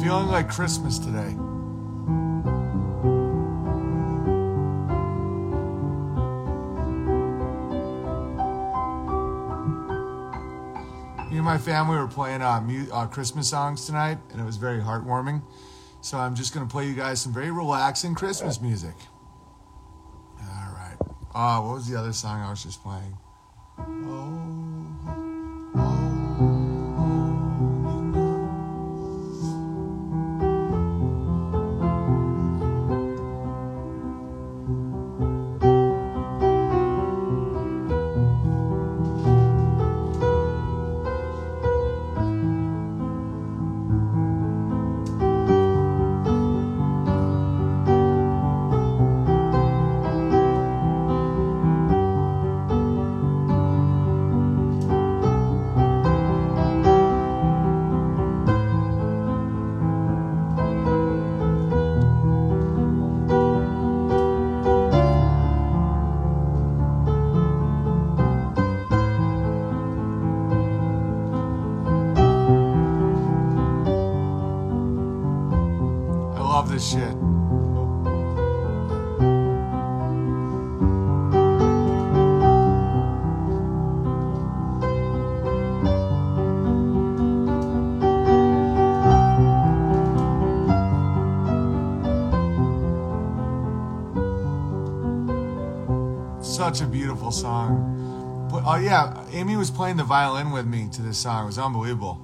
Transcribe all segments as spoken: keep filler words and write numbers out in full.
Feeling like Christmas today. Me and my family were playing uh, mu- uh, Christmas songs tonight, and it was very heartwarming. So I'm just going to play you guys some very relaxing Christmas music. All right. Uh, what was the other song I was just playing? Oh, oh. Such a beautiful song. But, oh yeah, Amy was playing the violin with me to this song. It was unbelievable.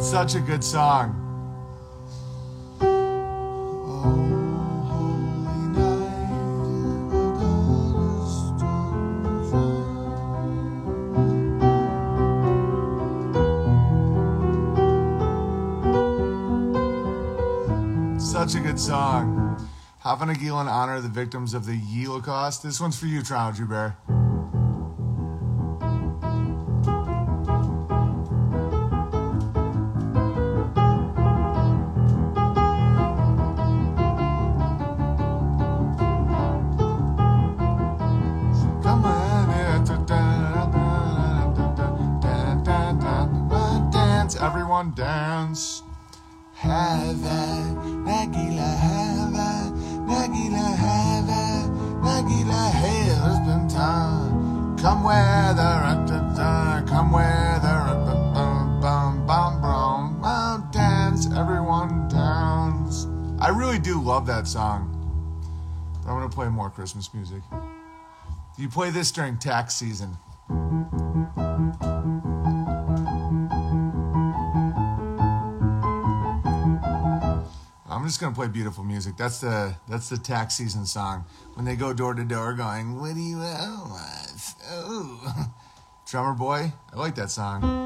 Such a good song. Oh, holy night. Such a good song. Having a Gila in honor of the victims of the Ye Holocaust. This one's for you, Tron Bear. Song, but I'm gonna play more Christmas music. You play this during tax season. I'm just gonna play beautiful music. That's the that's the tax season song. When they go door to door, going, "What do you want?" Oh, drummer boy, I like that song.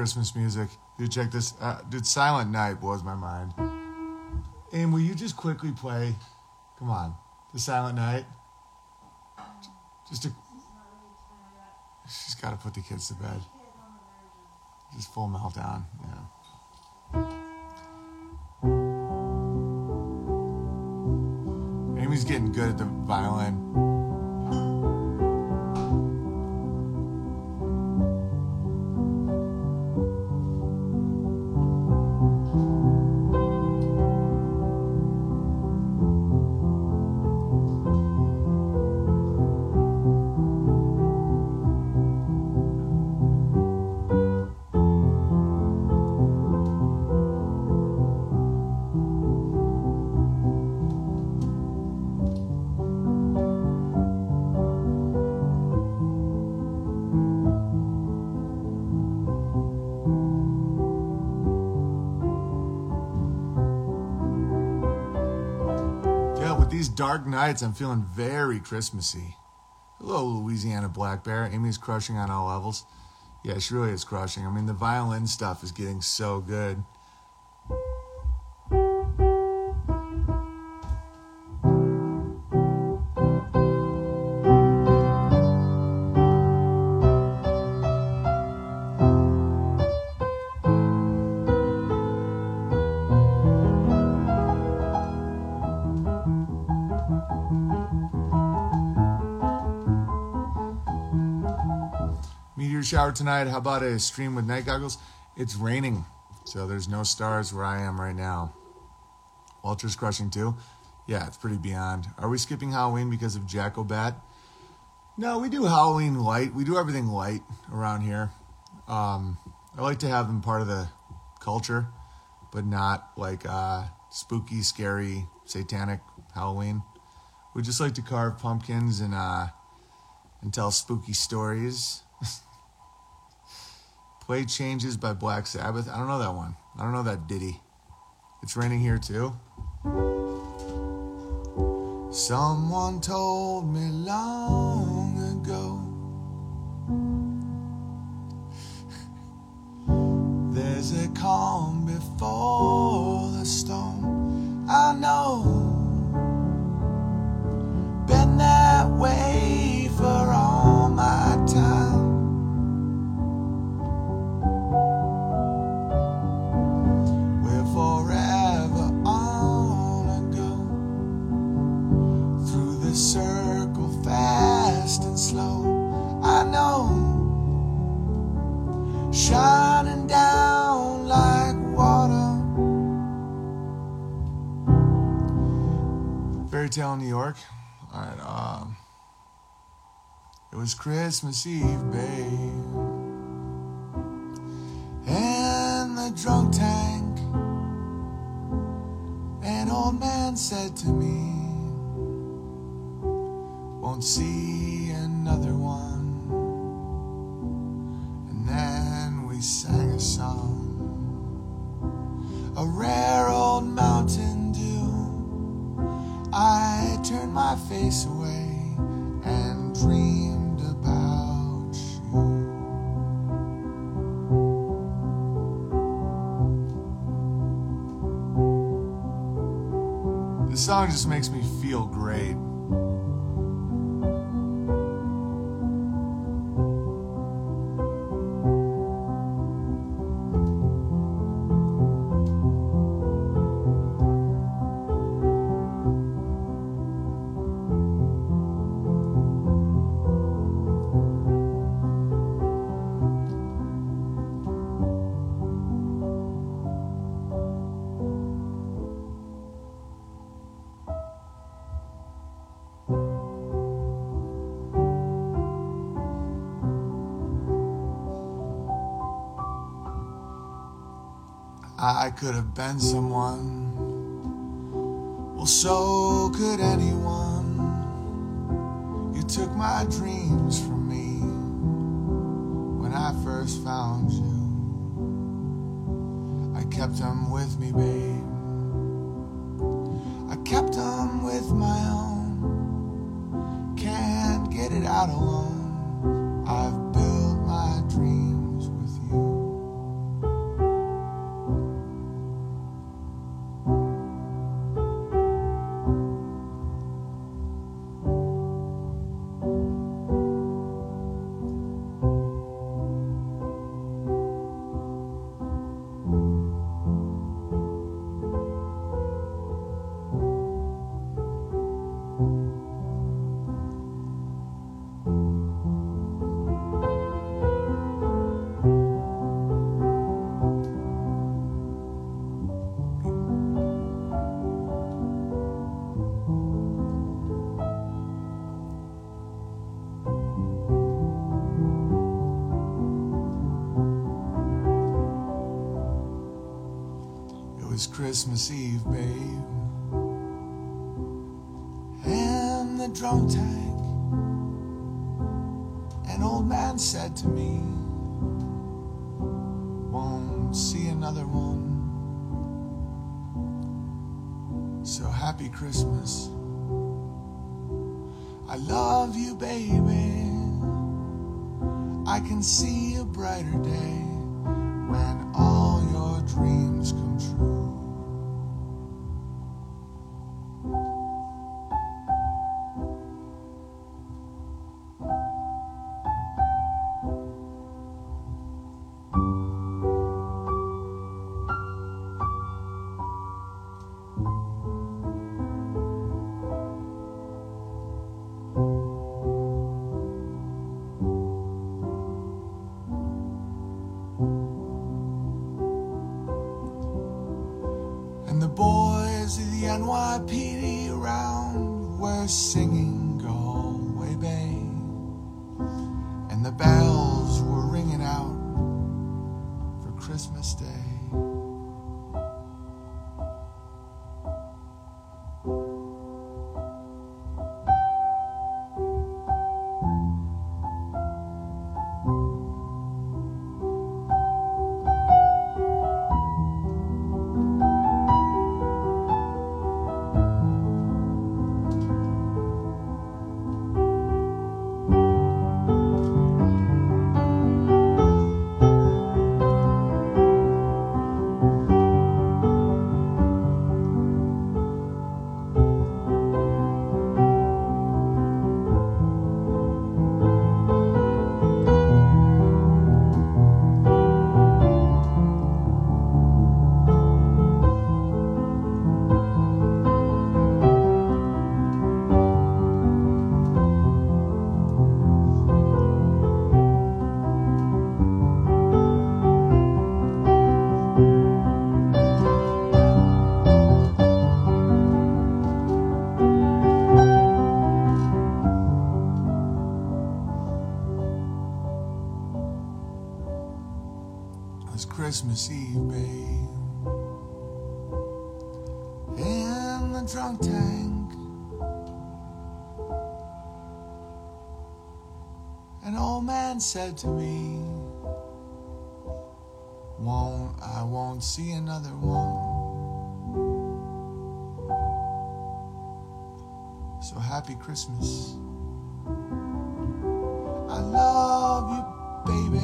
Christmas music. Dude, check this. Uh, dude, Silent Night blows my mind. And will you just quickly play, come on, the Silent Night? Just to, she's got to put the kids to bed. Just full meltdown, yeah. Amy's getting good at the violin. Dark nights, I'm feeling very Christmassy. Hello, Louisiana Black Bear. Amy's crushing on all levels. Yeah, she really is crushing. I mean, the violin stuff is getting so good. Shower tonight. How about a stream with night goggles? It's raining, so there's no stars where I am right now. Walter's crushing too. Yeah, it's pretty beyond. Are we skipping Halloween because of Jack-o-Bat? No, we do Halloween light. We do everything light around here. Um, I like to have them part of the culture, but not like uh, spooky, scary, satanic Halloween. We just like to carve pumpkins and uh, and tell spooky stories. Play Changes by Black Sabbath. I don't know that one. I don't know that ditty. It's raining here too. Someone told me long ago there's a calm before the storm. I know. Been that way for all my time. Shining down like water. Fairy Tale in New York. All right. Um, it was Christmas Eve, babe, and the drunk tank. An old man said to me, "Won't see another one." Sang a song, a rare old Mountain Dew. I turned my face away and dreamed about you. This song just makes me feel great. I could have been someone. Well, so could anyone. You took my dreams from me when I first found you. I kept them with me, babe. I kept them with my own. Can't get it out alone. I've built my dreams with you. was Christmas Eve, babe. And the drum tag, an old man said to me, won't see another one. So happy Christmas. I love you, baby. I can see a brighter day when all your dreams come Christmas Eve, babe. In the drunk tank, an old man said to me, won't, I won't see another one. So happy Christmas. I love you, baby.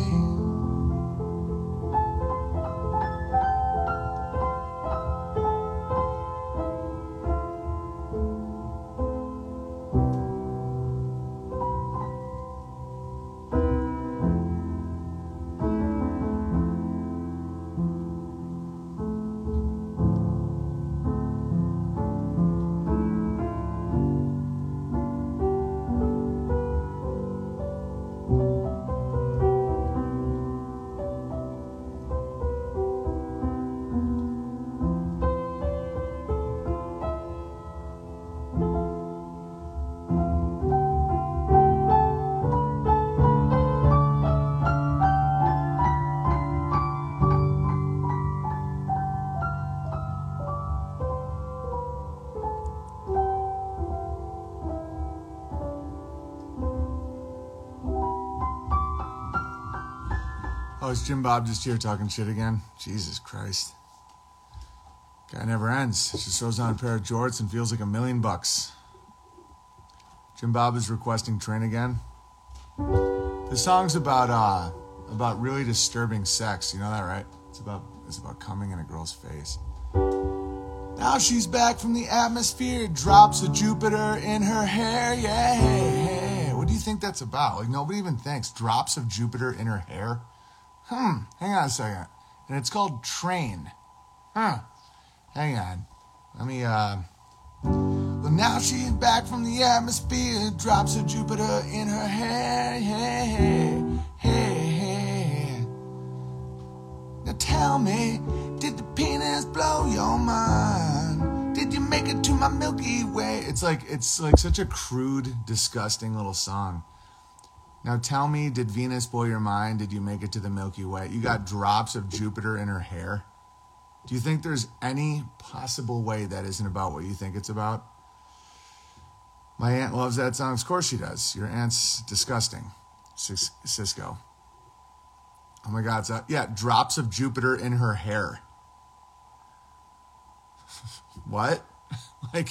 Oh, it's Jim Bob just here talking shit again. Jesus Christ. Guy never ends. Just throws on a pair of jorts and feels like a million bucks. Jim Bob is requesting Train again. The song's about uh, about really disturbing sex. You know that, right? It's about it's about coming in a girl's face. Now she's back from the atmosphere. Drops of Jupiter in her hair. Yeah, hey, hey. What do you think that's about? Like, nobody even thinks. Drops of Jupiter in her hair? Hmm, hang on a second. And it's called Train. Huh. Hang on. Let me, uh... Well, now she's back from the atmosphere. Drops of Jupiter in her hair. Hey, hey, hey. Now tell me, did the penis blow your mind? Did you make it to my Milky Way? It's like, it's like such a crude, disgusting little song. Now tell me, did Venus blow your mind? Did you make it to the Milky Way? You got drops of Jupiter in her hair? Do you think there's any possible way that isn't about what you think it's about? My aunt loves that song. Of course she does. Your aunt's disgusting, Sis- Cisco. Oh my God. So, yeah, Drops of Jupiter in her hair. What? Like,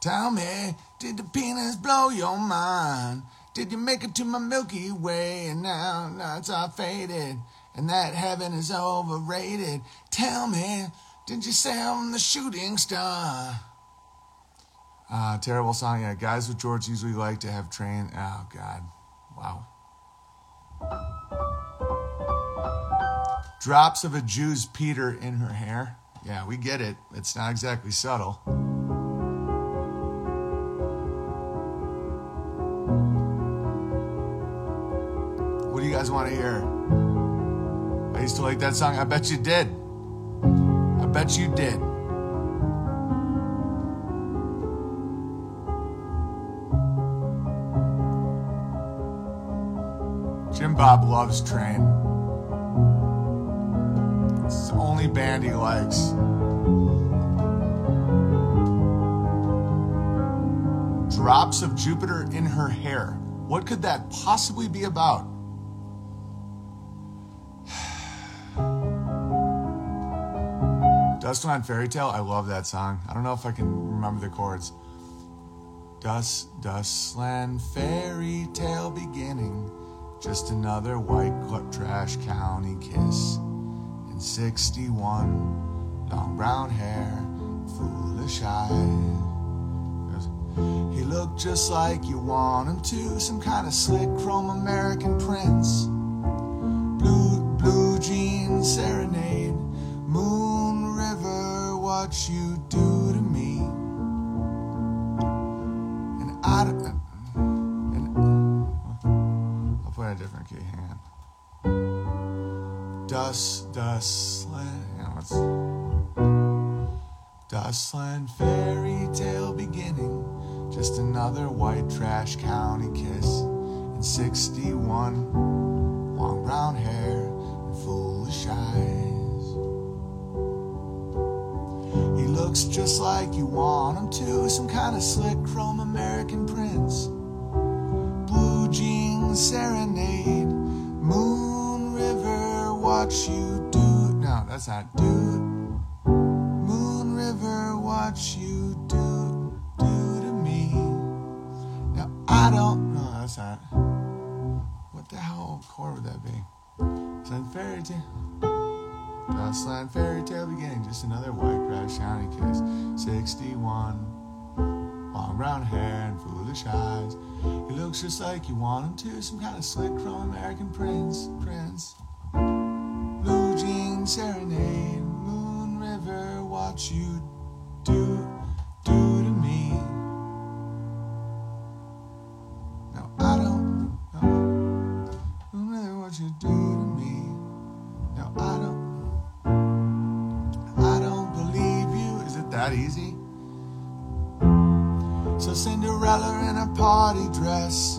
tell me, did the penis blow your mind? Did you make it to my Milky Way? And now, now it's all faded. And that heaven is overrated. Tell me, did you sound the shooting star? Uh, terrible song. Yeah, guys with George usually like to have train. Oh, God. Wow. Drops of a Jew's Peter in her hair. Yeah, we get it. It's not exactly subtle. What do you guys want to hear? I used to like that song. I bet you did. I bet you did. Jim Bob loves Train. It's the only band he likes. Drops of Jupiter in her hair. What could that possibly be about? Dustland Fairy Tale, I love that song. I don't know if I can remember the chords. Dust, Dustland Fairy Tale beginning. Just another white trash county kiss. In sixty-one, long brown hair, foolish eye. He looked just like you want him to. Some kind of slick chrome American prince. Blue, blue jean serenade. Moon River, what you do to me. And I and I'll play a different key, hang on. Dust, Dustland, hang on, let's Dustland Fairy Tale beginning. Just another white trash county kiss. In sixty-one, long brown hair and foolish eyes. Looks just like you want him to. Some kind of slick chrome American prince. Blue jeans serenade. Moon River, what you do. No, that's not do. Moon River, what you do, do to me. Now I don't. No, that's not. What the hell chord would that be? It's like fairy tale. Dustland Fairy Tale beginning, just another white trash county kiss. sixty-one, long brown hair and foolish eyes. He looks just like you want him to, some kind of slick chrome American prince, prince. Blue jean serenade, Moon River, what you do, do to me. No, I don't know. Moon River, what you do to me. No, I don't. That easy? So Cinderella in a party dress,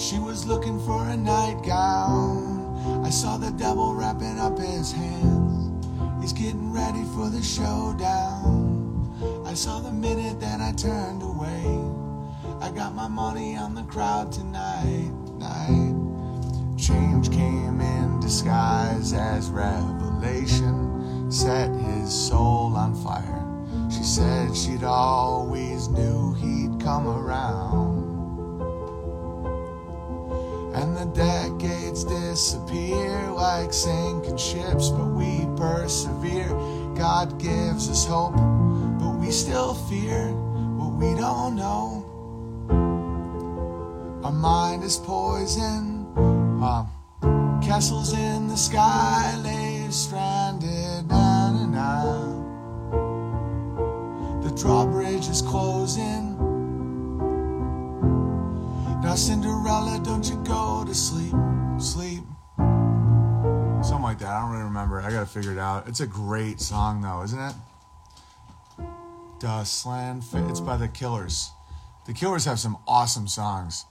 she was looking for a nightgown. I saw the devil wrapping up his hands, he's getting ready for the showdown. I saw the minute that I turned away, I got my money on the crowd tonight, night. Change came in disguise as revelation, set his soul on fire. She said she'd always knew he'd come around. And the decades disappear like sinking ships, but we persevere. God gives us hope, but we still fear what we don't know. Our mind is poison. Uh, castles in the sky lay stranded. The drawbridge is closing. Now Cinderella, don't you go to sleep, sleep. Something like that, I don't really remember. I gotta figure it out. It's a great song though, isn't it? Dustland, it's by The Killers. The Killers have some awesome songs.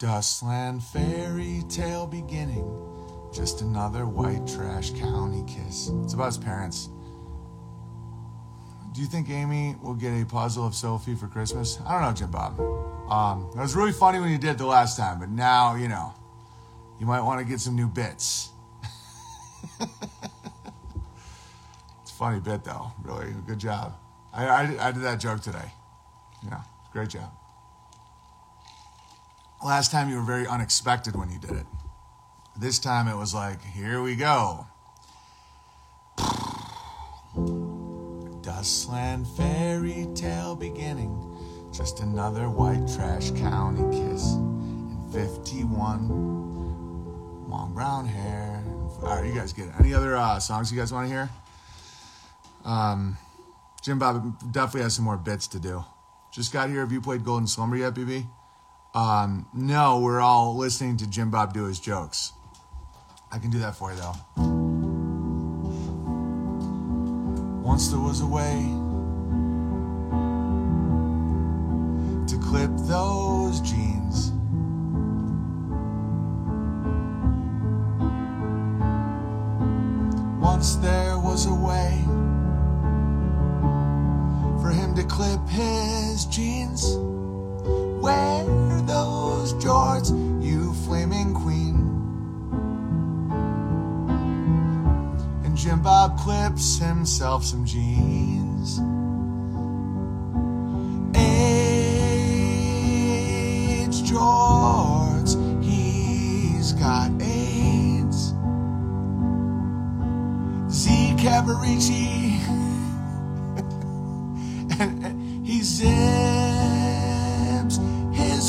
Dustland Fairy Tale beginning. Just another white trash county kiss. It's about his parents. Do you think Amy will get a puzzle of Sophie for Christmas? I don't know, Jim Bob. Um, it was really funny when you did the last time, but now, you know, you might want to get some new bits. It's a funny bit, though. Really, good job. I, I, I did that joke today. Yeah, great job. Last time you were very unexpected when you did it. This time it was like, here we go. Dustland Fairy Tale beginning. Just another white trash county kiss. And fifty-one long brown hair. Alright, you guys get it. Any other uh, songs you guys want to hear? Um, Jim Bob definitely has some more bits to do. Just got here. Have you played Golden Slumber yet, B B? Um, no, we're all listening to Jim Bob do his jokes. I can do that for you, though. Once there was a way to clip those jeans. Once there was a way for him to clip his jeans. Wear those jorts, you flaming queen. And Jim Bob clips himself some jeans. AIDS jorts, he's got AIDS. Z Cavaricci, and, and he's in.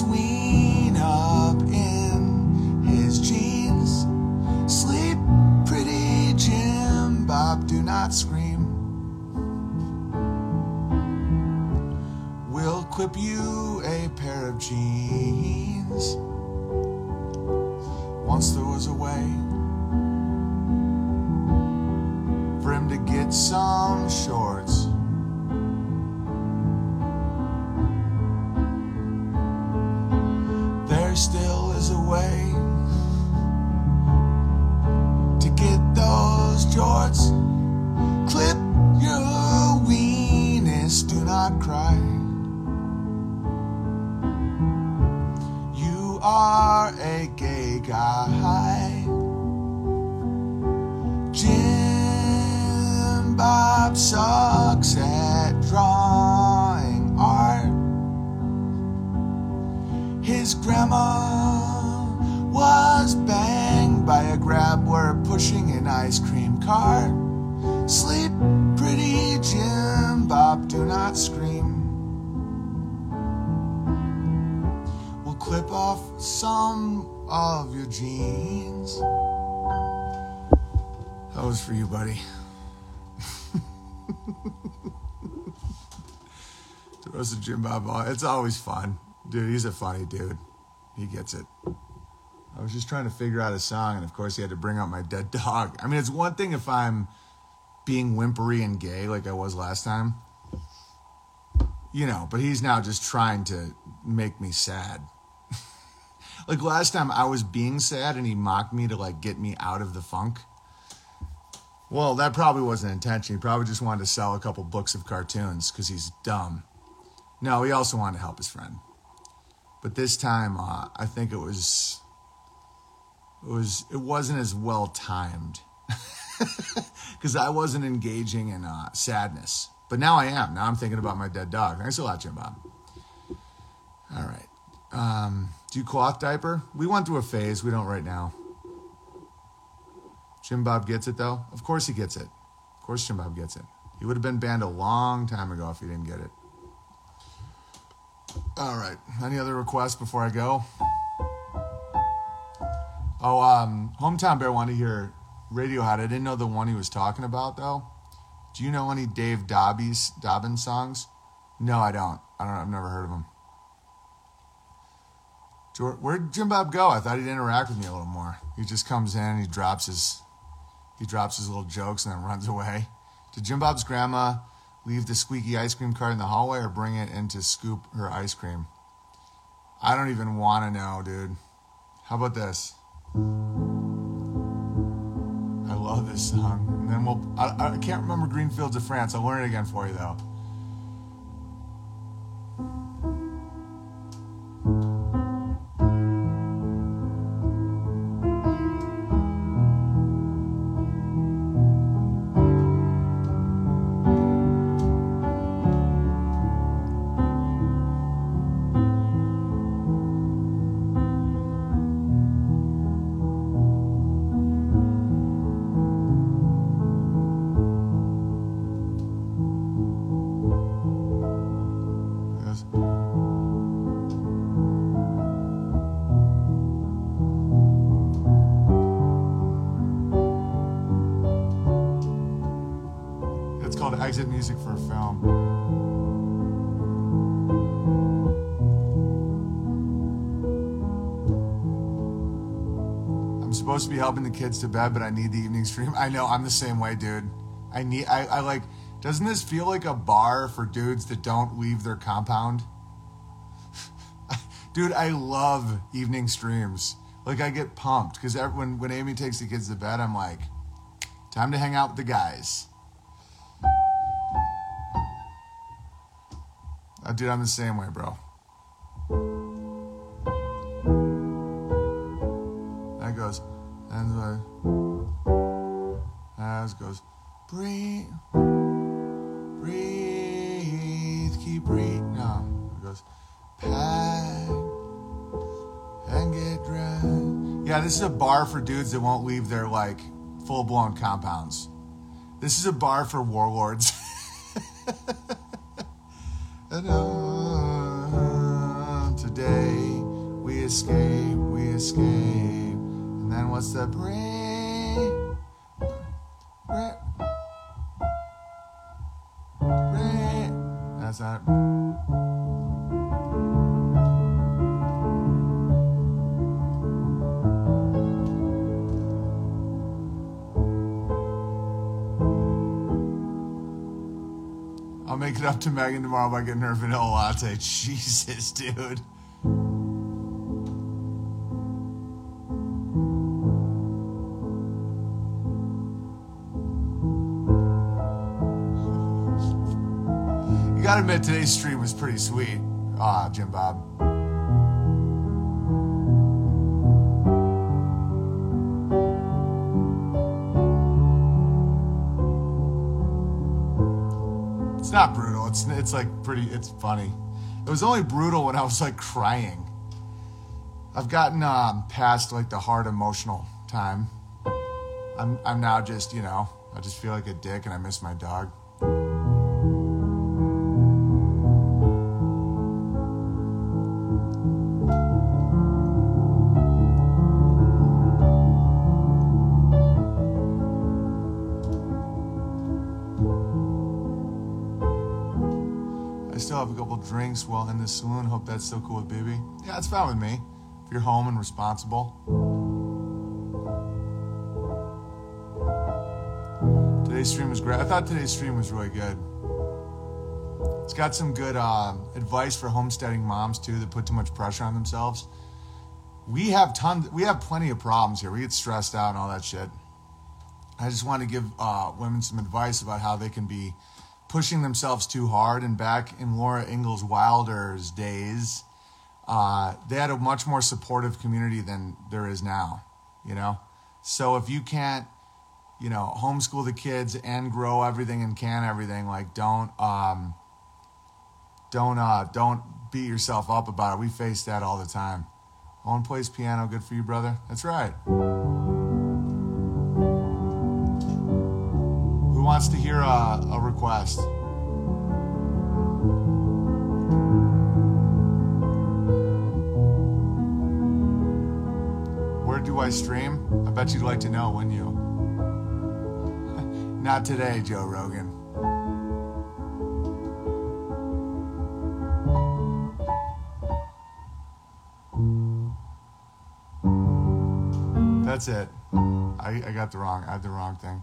Ween up in his jeans. Sleep pretty, Jim Bob, do not scream. We'll clip you a pair of jeans. Once there was a way for him to get some shorts. There still is a way to get those jorts. Clip your weenus, do not cry. You are a gay guy. Jim Bob sucks at drawing art. His grandma was banged by a grabber pushing an ice cream cart. Sleep pretty, Jim Bob, do not scream. We'll clip off some of your jeans. That was for you, buddy. The roast of Jim Bob, it's always fun. Dude, he's a funny dude. He gets it. I was just trying to figure out a song, and of course he had to bring up my dead dog. I mean, it's one thing if I'm being whimpery and gay like I was last time. You know, but he's now just trying to make me sad. Like last time I was being sad and he mocked me to like get me out of the funk. Well, that probably wasn't intention. He probably just wanted to sell a couple books of cartoons because he's dumb. No, he also wanted to help his friend. But this time, uh, I think it was, it was, it wasn't as well timed because I wasn't engaging in uh, sadness. But now I am. Now I'm thinking about my dead dog. Thanks a lot, Jim Bob. All right. Um, do you cloth diaper? We went through a phase. We don't right now. Jim Bob gets it, though. Of course he gets it. Of course Jim Bob gets it. He would have been banned a long time ago if he didn't get it. All right. Any other requests before I go? Oh, um, Hometown Bear wanted to hear Radiohead. I didn't know the one he was talking about, though. Do you know any Dave Dobbins Dobbins songs? No, I don't. I don't. I've never heard of him. Where'd Jim Bob go? I thought he'd interact with me a little more. He just comes in and he drops his, he drops his little jokes and then runs away. Did Jim Bob's grandma leave the squeaky ice cream cart in the hallway or bring it in to scoop her ice cream? I don't even want to know, dude. How about this? I love this song, and then we'll. I, I can't remember Green Fields of France. I'll learn it again for you though. Exit music for a film. I'm supposed to be helping the kids to bed, but I need the evening stream. I know, I'm the same way, dude. I need, I, I like, doesn't this feel like a bar for dudes that don't leave their compound? Dude, I love evening streams. Like, I get pumped, because when, when Amy takes the kids to bed, I'm like, time to hang out with the guys. Oh, dude, I'm the same way, bro. That goes, and like, that goes, breathe, breathe, keep breathing. No, it goes, pack and get dry. Yeah, this is a bar for dudes that won't leave their like full-blown compounds. This is a bar for warlords. And on today we escape, we escape, and then what's the break? Break. Break. That's not it. I'll make it up to Megan tomorrow by getting her a vanilla latte. Jesus, dude. You gotta admit, today's stream was pretty sweet. Ah, Jim Bob. Not brutal, it's it's like pretty, it's funny. It was only brutal when I was like crying. I've gotten um, past like the hard emotional time. I'm I'm now just, you know, I just feel like a dick and I miss my dog. Drinks while in the saloon. Hope that's still cool with baby. Yeah, it's fine with me. If you're home and responsible. Today's stream was great. I thought today's stream was really good. It's got some good uh, advice for homesteading moms too that put too much pressure on themselves. We have tons. We have plenty of problems here. We get stressed out and all that shit. I just want to give uh, women some advice about how they can be pushing themselves too hard, and back in Laura Ingalls Wilder's days, uh, they had a much more supportive community than there is now, you know? So if you can't, you know, homeschool the kids and grow everything and can everything, like don't, um, don't, uh, don't beat yourself up about it. We face that all the time. Owen plays piano. Good for you, brother. That's right. Wants to hear a, a request. Where do I stream? I bet you'd like to know, wouldn't you? Not today, Joe Rogan. That's it. I, I got the wrong, I had the wrong thing.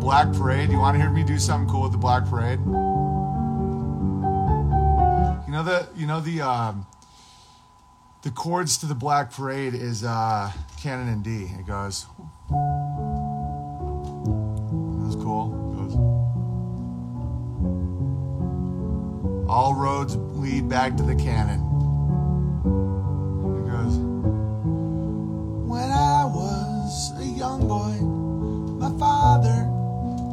Black Parade. You want to hear me do something cool with the Black Parade? You know the you know the um, the chords to the Black Parade is uh, Canon in D. It goes. All roads lead back to the Canon. He goes, when I was a young boy, my father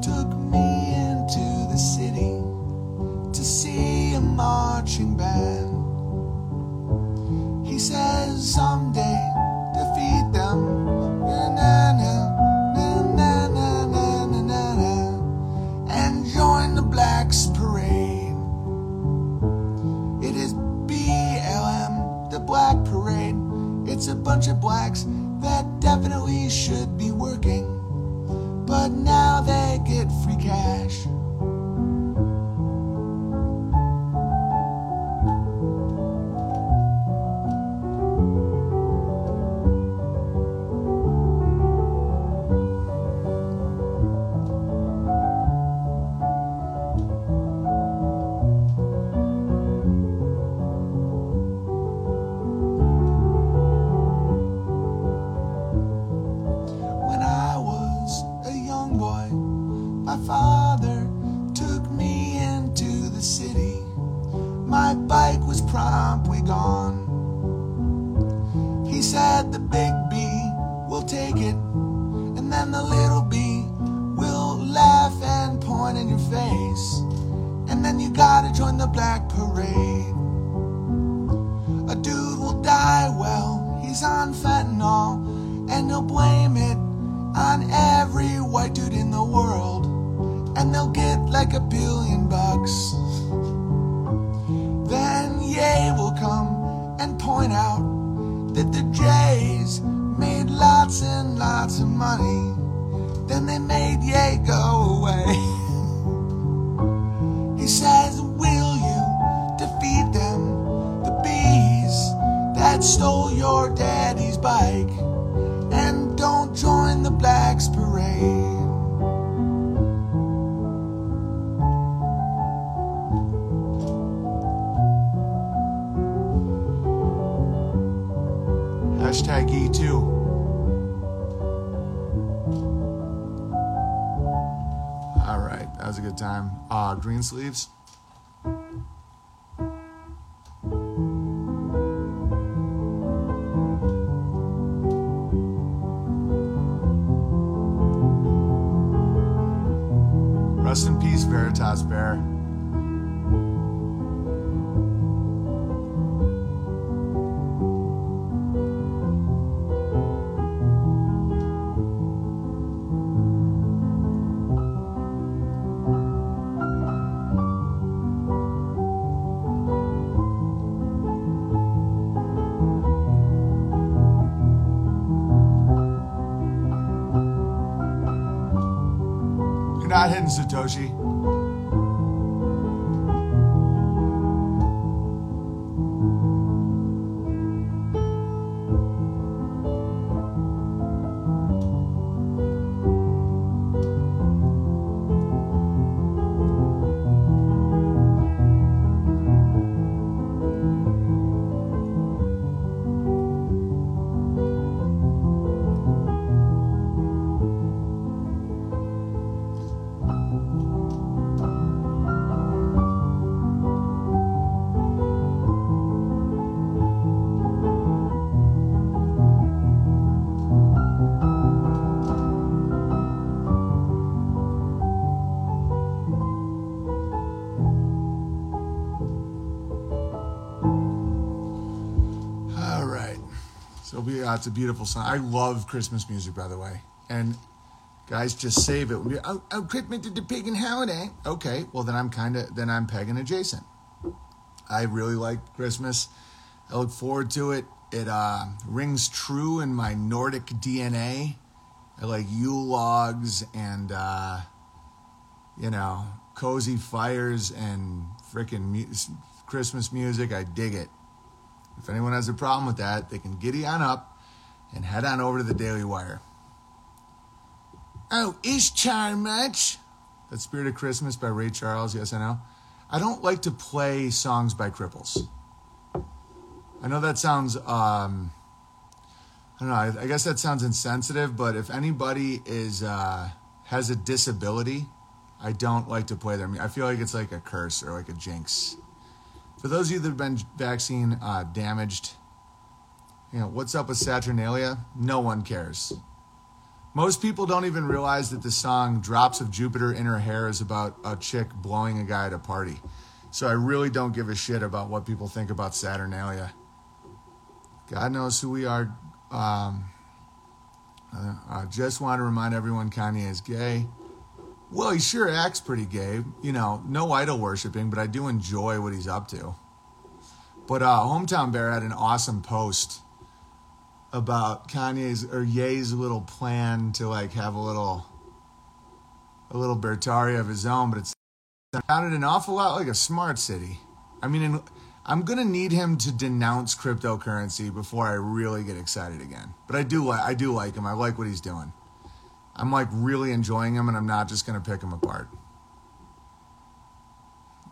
took me into the city to see a marching band. He says someday defeat them. Parade. It is B L M, the Black Parade. It's a bunch of blacks that definitely should be working, but now they get free cash. Green Sleeves. Rest in peace, Veritas Bear. Not hidden, Satoshi. It's a beautiful song. I love Christmas music, by the way. And guys, just save it. We, oh, oh, Christmas is the pagan holiday. Okay, well then I'm kind of then I'm pagan adjacent. I really like Christmas. I look forward to it. It uh, rings true in my Nordic D N A. I like Yule logs and uh, you know, cozy fires and freaking mu- Christmas music. I dig it. If anyone has a problem with that, they can giddy on up and head on over to the Daily Wire. Oh, is Char much? That Spirit of Christmas by Ray Charles. Yes, I know. I don't like to play songs by cripples. I know that sounds, um, I don't know, I, I guess that sounds insensitive, but if anybody is uh, has a disability, I don't like to play their music. I feel like it's like a curse or like a jinx. For those of you that have been vaccine uh, damaged, you know, what's up with Saturnalia? No one cares. Most people don't even realize that the song Drops of Jupiter in Her Hair is about a chick blowing a guy at a party. So I really don't give a shit about what people think about Saturnalia. God knows who we are. Um, I just want to remind everyone Kanye is gay. Well, he sure acts pretty gay. You know, no idol worshiping, but I do enjoy what he's up to. But uh, Hometown Bear had an awesome post about Kanye's or Ye's little plan to like have a little, a little Bertaria of his own, but it's sounded an awful lot like a smart city. I mean, in, I'm gonna need him to denounce cryptocurrency before I really get excited again. But I do like, I do like him. I like what he's doing. I'm like really enjoying him, and I'm not just gonna pick him apart.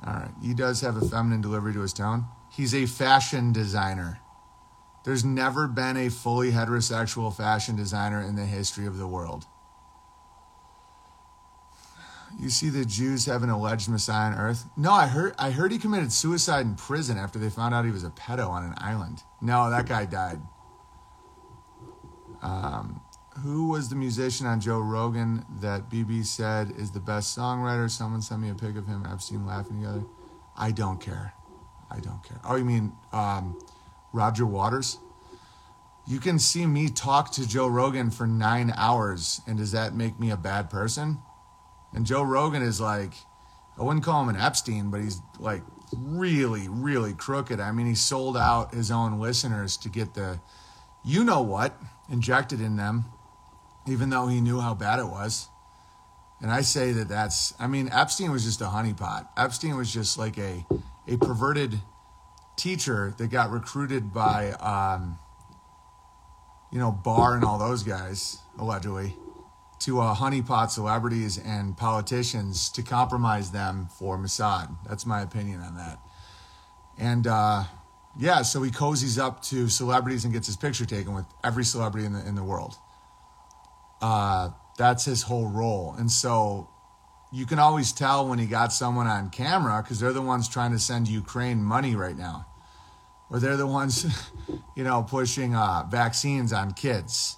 All right, he does have a feminine delivery to his tone. He's a fashion designer. There's never been a fully heterosexual fashion designer in the history of the world. You see the Jews have an alleged Messiah on earth? No, I heard I heard he committed suicide in prison after they found out he was a pedo on an island. No, that guy died. Um, who was the musician on Joe Rogan that B B said is the best songwriter? Someone sent me a pic of him and Epstein laughing together. I don't care. I don't care. Oh, you mean... Um, Roger Waters. You can see me talk to Joe Rogan for nine hours, and does that make me a bad person? And Joe Rogan is like, I wouldn't call him an Epstein, but he's like really, really crooked. I mean, he sold out his own listeners to get the, you know what, injected in them, even though he knew how bad it was. And I say that that's, I mean, Epstein was just a honeypot. Epstein was just like a, a perverted teacher that got recruited by, um, you know, Barr and all those guys, allegedly, to uh, honeypot celebrities and politicians to compromise them for Mossad. That's my opinion on that. And, uh, yeah, so he cozies up to celebrities and gets his picture taken with every celebrity in the, in the world. Uh, that's his whole role. And so... you can always tell when he got someone on camera because they're the ones trying to send Ukraine money right now. Or they're the ones, you know, pushing uh, vaccines on kids.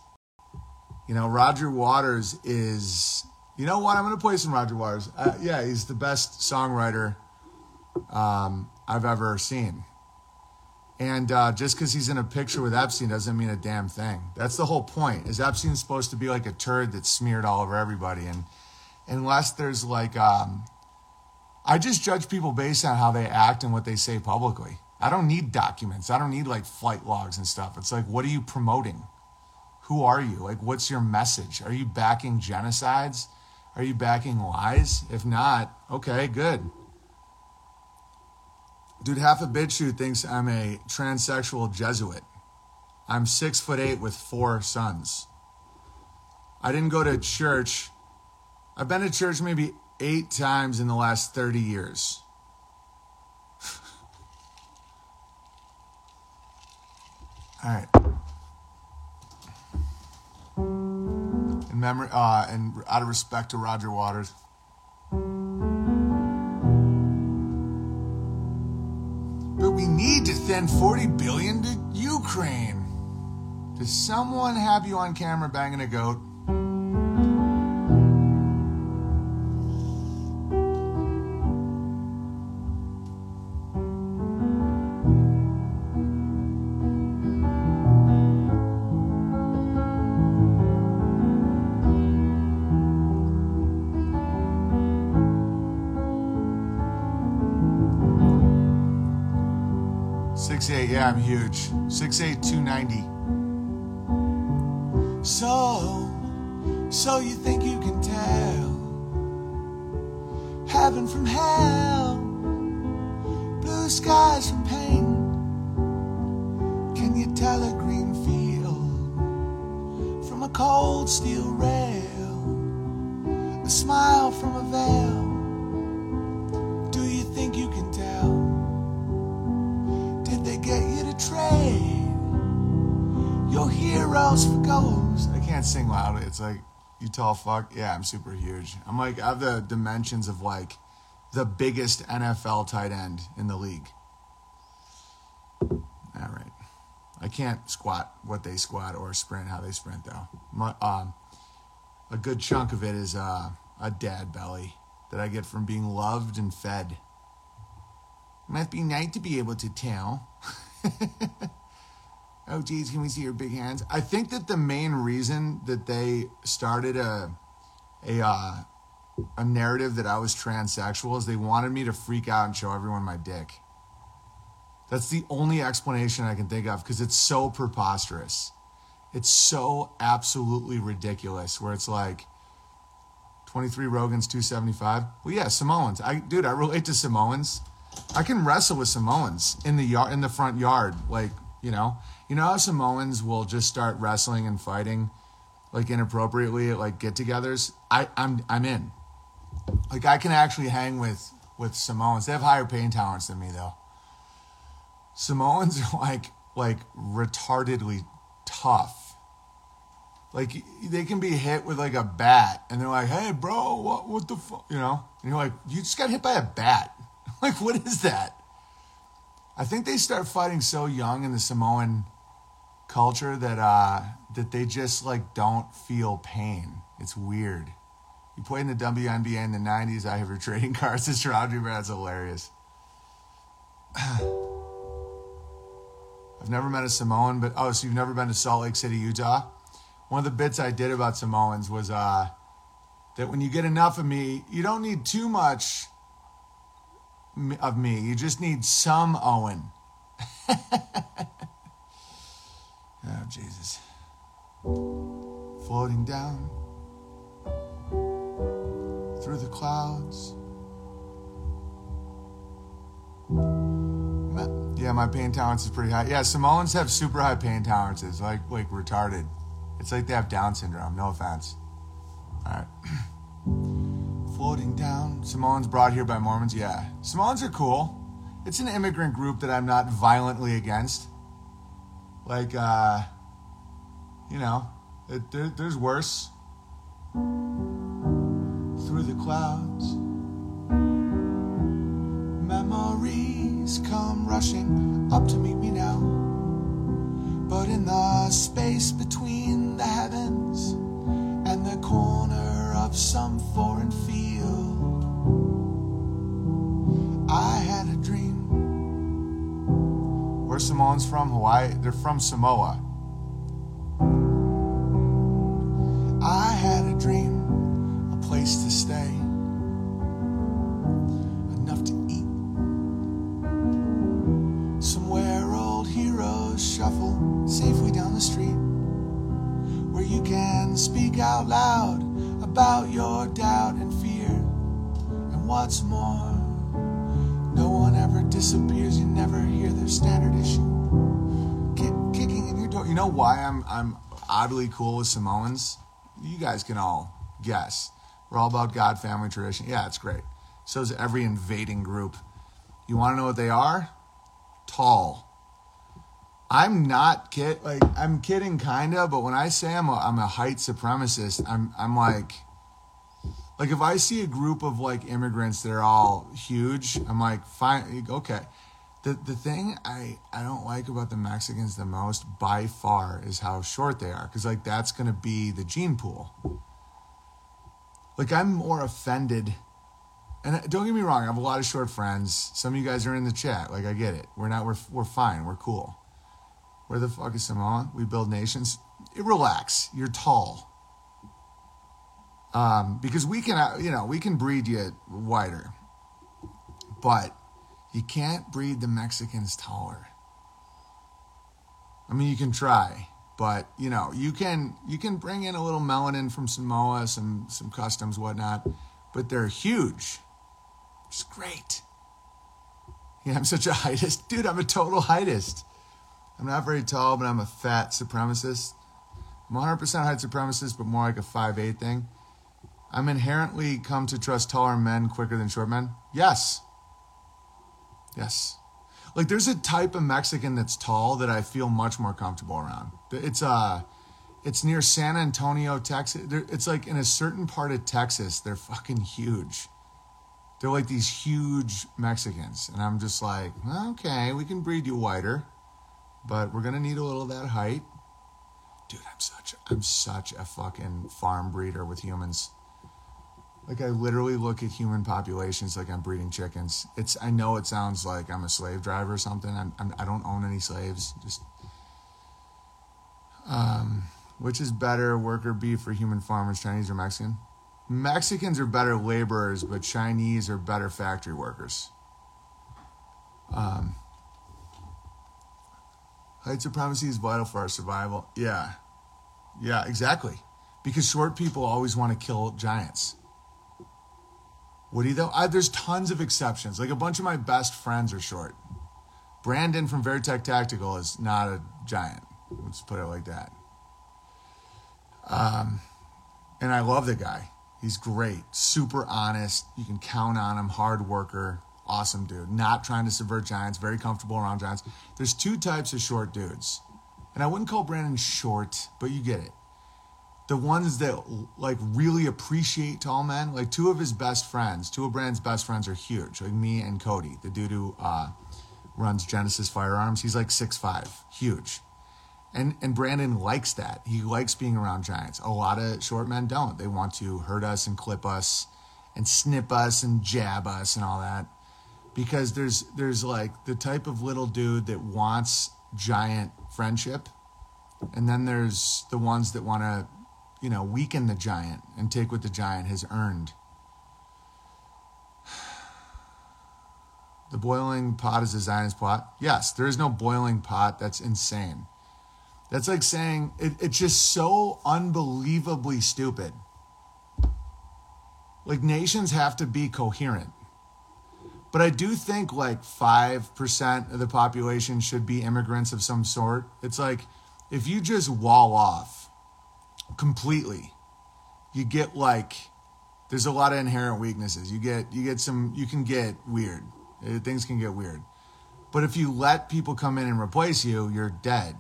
You know, Roger Waters is, you know what? I'm going to play some Roger Waters. Uh, yeah, he's the best songwriter um, I've ever seen. And uh, just because he's in a picture with Epstein doesn't mean a damn thing. That's the whole point. Is Epstein supposed to be like a turd that's smeared all over everybody and... unless there's like, um, I just judge people based on how they act and what they say publicly. I don't need documents. I don't need like flight logs and stuff. It's like, what are you promoting? Who are you? Like, what's your message? Are you backing genocides? Are you backing lies? If not, okay, good. Dude, half a bitch who thinks I'm a transsexual Jesuit. I'm six foot eight with four sons. I didn't go to church. I've been to church maybe eight times in the last thirty years. All right. In memory, uh, and out of respect to Roger Waters. But we need to send forty billion dollars to Ukraine. Does someone have you on camera banging a goat? Yeah, I'm huge. six eight, two ninety. So, so you think you can tell heaven from hell, blue skies from pain? Can you tell a green field from a cold steel rail, a smile from a veil? Your heroes for goals. I can't sing loudly. It's like, you tall fuck. Yeah, I'm super huge. I'm like, I have the dimensions of like the biggest N F L tight end in the league. I can't squat what they squat or sprint how they sprint, though. My, um, a good chunk of it is uh, a dad belly that I get from being loved and fed. Must be nice to be able to tell. Oh, geez, can we see your big hands? I think that the main reason that they started a a uh, a narrative that I was transsexual is they wanted me to freak out and show everyone my dick. That's the only explanation I can think of, because it's so preposterous. It's so absolutely ridiculous, where it's like, twenty-three Rogans, two seventy-five. Well, yeah, Samoans. I, dude, I relate to Samoans. I can wrestle with Samoans in the yard, in the front yard, like, you know. You know how Samoans will just start wrestling and fighting, like, inappropriately at, like, get-togethers? I, I'm I'm in. Like, I can actually hang with, with Samoans. They have higher pain tolerance than me, though. Samoans are, like, like retardedly tough. Like, they can be hit with, like, a bat, and they're like, hey, bro, what what the fuck? You know? And you're like, you just got hit by a bat. Like, what is that? I think they start fighting so young in the Samoan culture that uh, that they just, like, don't feel pain. It's weird. You played in the W N B A in the nineties. I have your trading cards. It's Roger Waters. That's hilarious. I've never met a Samoan, but, oh, so you've never been to Salt Lake City, Utah? One of the bits I did about Samoans was uh, that when you get enough of me, you don't need too much of me. You just need some Owen. Oh, Jesus. Floating down through the clouds. Yeah, my pain tolerance is pretty high. Yeah, Samoans have super high pain tolerances, like like retarded. It's like they have Down syndrome, no offense. All right. Floating down. Samoans brought here by Mormons, yeah. Samoans are cool. It's an immigrant group that I'm not violently against. Like, uh, you know, it, there, there's worse. Through the clouds. Memories come rushing up to meet me now, but in the space between the heavens and the corner of some foreign field, I had a dream. Where Samoans from? Hawaii? They're from Samoa. I had a dream, a place to stay, enough to eat. Somewhere old heroes shuffle safely down the street, where you can speak out loud about your doubt and fear. And what's more, no one ever disappears. You never hear their standard issue Kick, kicking in your door. You know why I'm I'm oddly cool with Samoans? You guys can all guess. We're all about God, family, tradition. Yeah, it's great. So is every invading group. You want to know what they are? Tall. I'm not kid like I'm kidding, kind of. But when I say I'm a, I'm a height supremacist, I'm I'm like, like if I see a group of like immigrants that are all huge, I'm like, fine, okay. The the thing I, I don't like about the Mexicans the most by far is how short they are, because like that's gonna be the gene pool. Like I'm more offended. And don't get me wrong, I have a lot of short friends. Some of you guys are in the chat. Like, I get it. We're not, we're we're fine. We're cool. Where the fuck is Samoa? We build nations. It, relax. You're tall. Um, because we can, you know, we can breed you wider. But you can't breed the Mexicans taller. I mean, you can try. But, you know, you can you can bring in a little melanin from Samoa, some some customs, whatnot. But they're huge. It's great. Yeah, I'm such a heightist. Dude, I'm a total heightist. I'm not very tall, but I'm a fat supremacist. I'm one hundred percent height supremacist, but more like a five eight thing. I'm inherently come to trust taller men quicker than short men. Yes. Yes. Like, there's a type of Mexican that's tall that I feel much more comfortable around. It's, uh, it's near San Antonio, Texas. It's like in a certain part of Texas, they're fucking huge. They're like these huge Mexicans. And I'm just like, okay, we can breed you wider. But we're going to need a little of that height. Dude, I'm such, I'm such a fucking farm breeder with humans. Like, I literally look at human populations like I'm breeding chickens. It's, I know it sounds like I'm a slave driver or something. I'm, I'm, I don't own any slaves. Just, um, which is better, worker bee for human farmers, Chinese or Mexican? Mexicans are better laborers, but Chinese are better factory workers. Um, height supremacy is vital for our survival. Yeah. Yeah, exactly. Because short people always want to kill giants. Would he though? I, there's tons of exceptions. Like, a bunch of my best friends are short. Brandon from Veritech Tactical is not a giant. Let's put it like that. Um, and I love the guy. He's great. Super honest. You can count on him. Hard worker. Awesome dude. Not trying to subvert giants. Very comfortable around giants. There's two types of short dudes. And I wouldn't call Brandon short, but you get it. The ones that, like, really appreciate tall men. Like, two of his best friends, two of Brandon's best friends are huge. Like, me and Cody, the dude who uh, runs Genesis Firearms. He's, like, six five. Huge. And and Brandon likes that. He likes being around giants. A lot of short men don't. They want to hurt us and clip us and snip us and jab us and all that. Because there's there's, like, the type of little dude that wants giant friendship. And then there's the ones that want to, you know, weaken the giant and take what the giant has earned. The boiling pot is a Zionist plot. Yes, there is no boiling pot. That's insane. That's like saying, it, it's just so unbelievably stupid. Like, nations have to be coherent. But I do think, like, five percent of the population should be immigrants of some sort. It's like, if you just wall off completely, you get, like, there's a lot of inherent weaknesses. You get, you get some, you can get weird. Things can get weird. But if you let people come in and replace you, you're dead.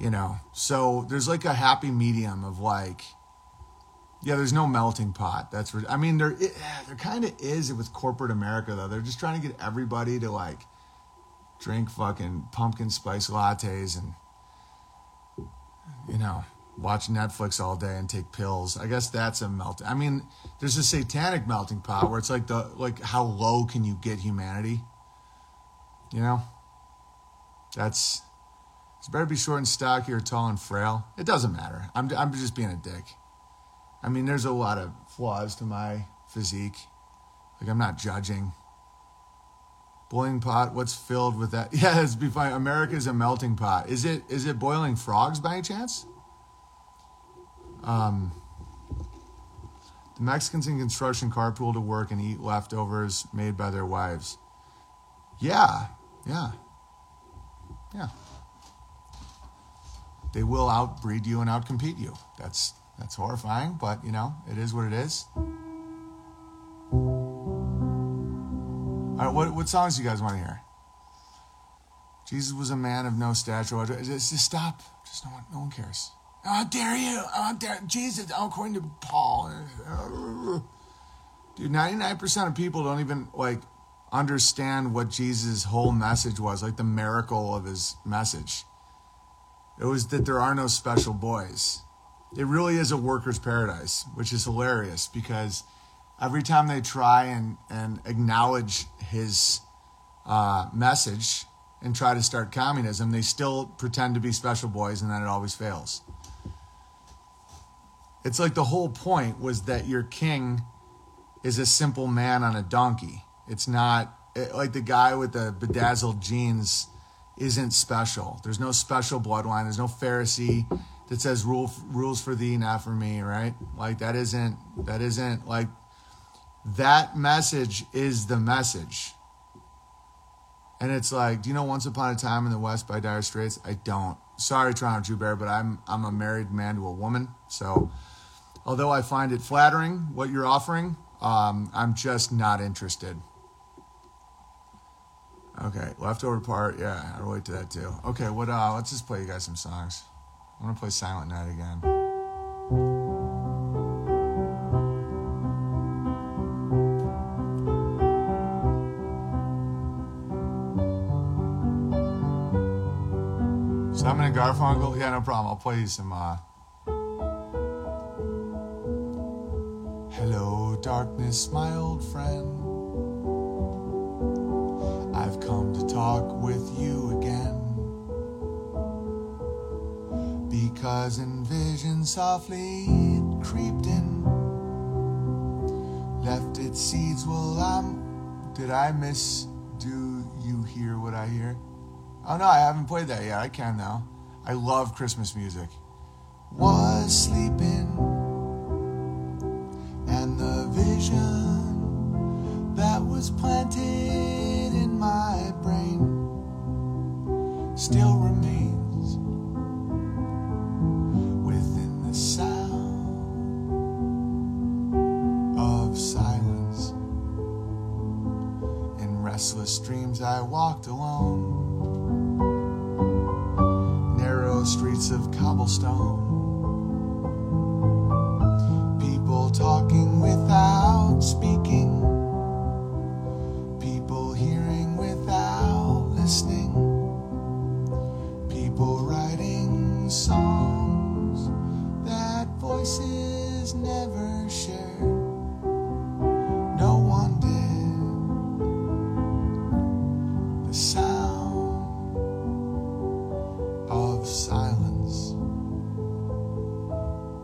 You know? So there's, like, a happy medium of, like, yeah, there's no melting pot. That's for, I mean, there, it, there kind of is with corporate America, though. They're just trying to get everybody to, like, drink fucking pumpkin spice lattes and, you know, watch Netflix all day and take pills. I guess that's a melt. I mean, there's a satanic melting pot where it's like the, like, how low can you get humanity? You know, that's, it's better be short and stocky or tall and frail. It doesn't matter. I'm I'm just being a dick. I mean, there's a lot of flaws to my physique. Like, I'm not judging. Boiling pot. What's filled with that? Yeah, it's be fine. America is a melting pot. Is it? Is it boiling frogs by any chance? Um, the Mexicans in construction carpool to work and eat leftovers made by their wives. Yeah, yeah, yeah. They will outbreed you and outcompete you. That's that's horrifying, but, you know, it is what it is. All right, what what songs do you guys want to hear? Jesus was a man of no stature. Just, just stop. Just no one, no one cares. Oh, how dare you? Oh, how dare Jesus? Oh, according to Paul. Dude, ninety-nine percent of people don't even, like, understand what Jesus' whole message was, like the miracle of his message. It was that there are no special boys. It really is a worker's paradise, which is hilarious because every time they try and, and acknowledge his uh, message and try to start communism, they still pretend to be special boys, and then it always fails. It's like the whole point was that your king is a simple man on a donkey. It's not, it, like, the guy with the bedazzled jeans isn't special. There's no special bloodline. There's no Pharisee that says rule, rules for thee, not for me, right? Like, that isn't, that isn't, like, that message is the message. And it's like, do you know Once Upon a Time in the West by Dire Straits? I don't. Sorry, Toronto Jew Bear, but I'm, I'm a married man to a woman, so... Although I find it flattering, what you're offering, um, I'm just not interested. Okay, leftover part, yeah, I relate to that too. Okay, what? Uh, let's just play you guys some songs. I'm going to play Silent Night again. Simon and Garfunkel? Yeah, no problem. I'll play you some. Uh... Hello, darkness, my old friend. I've come to talk with you again. Because in vision softly it creeped in. Left its seeds while I'm... Did I miss... Do you hear what I hear? Oh no, I haven't played that yet. I can now. I love Christmas music. Was sleeping, and the vision that was planted in my brain still remains within the sound of silence. In restless dreams, I walked alone. Streets of cobblestone, people talking without speaking, people hearing without listening, people writing songs that voices never share. No one did. The sound of silence.